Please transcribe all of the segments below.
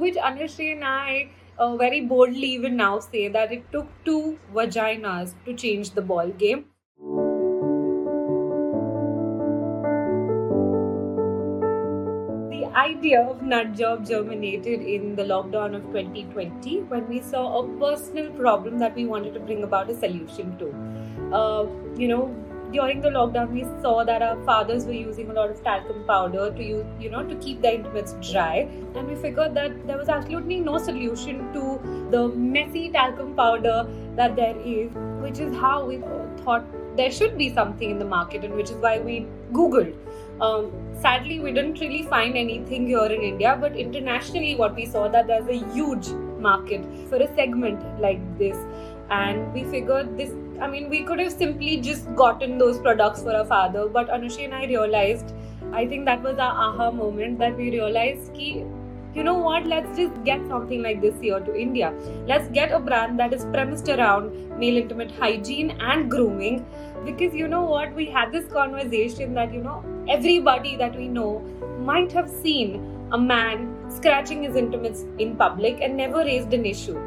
which Anushree and I very boldly even now say that it took 2 vaginas to change the ball game. The idea of Nutjob germinated in the lockdown of 2020 when we saw a personal problem that we wanted to bring about a solution to. During the lockdown, we saw that our fathers were using a lot of talcum powder to use, to keep their intimates dry. And we figured that there was absolutely no solution to the messy talcum powder that there is, which is how we thought there should be something in the market, and which is why we Googled. Sadly, we didn't really find anything here in India, but internationally what we saw that there's a huge market for a segment like this. And we figured this, we could have simply just gotten those products for our father, but Anushree and I realized, I think that was our aha moment, that we realized ki, let's just get something like this here to India. Let's get a brand that is premised around male intimate hygiene and grooming, because we had this conversation that, everybody that we know might have seen a man scratching his intimates in public and never raised an issue.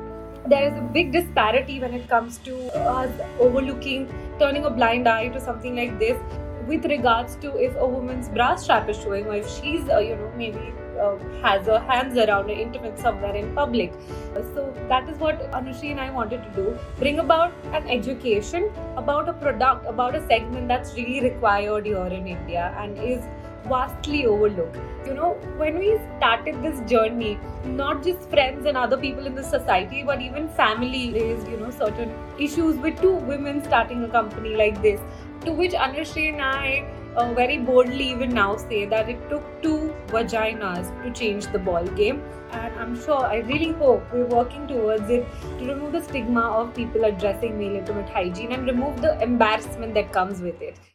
There is a big disparity when it comes to us overlooking, turning a blind eye to something like this with regards to if a woman's bra strap is showing, or if she's, has her hands around her intimate somewhere in public. So that is what Anushree and I wanted to do, bring about an education about a product, about a segment that's really required here in India and is vastly overlooked. When we started this journey, not just friends and other people in the society, but even family raised, certain issues with 2 women starting a company like this, to which Anushree and I very boldly even now say that it took 2 vaginas to change the ball game. And I'm sure, I really hope we're working towards it to remove the stigma of people addressing male intimate hygiene and remove the embarrassment that comes with it.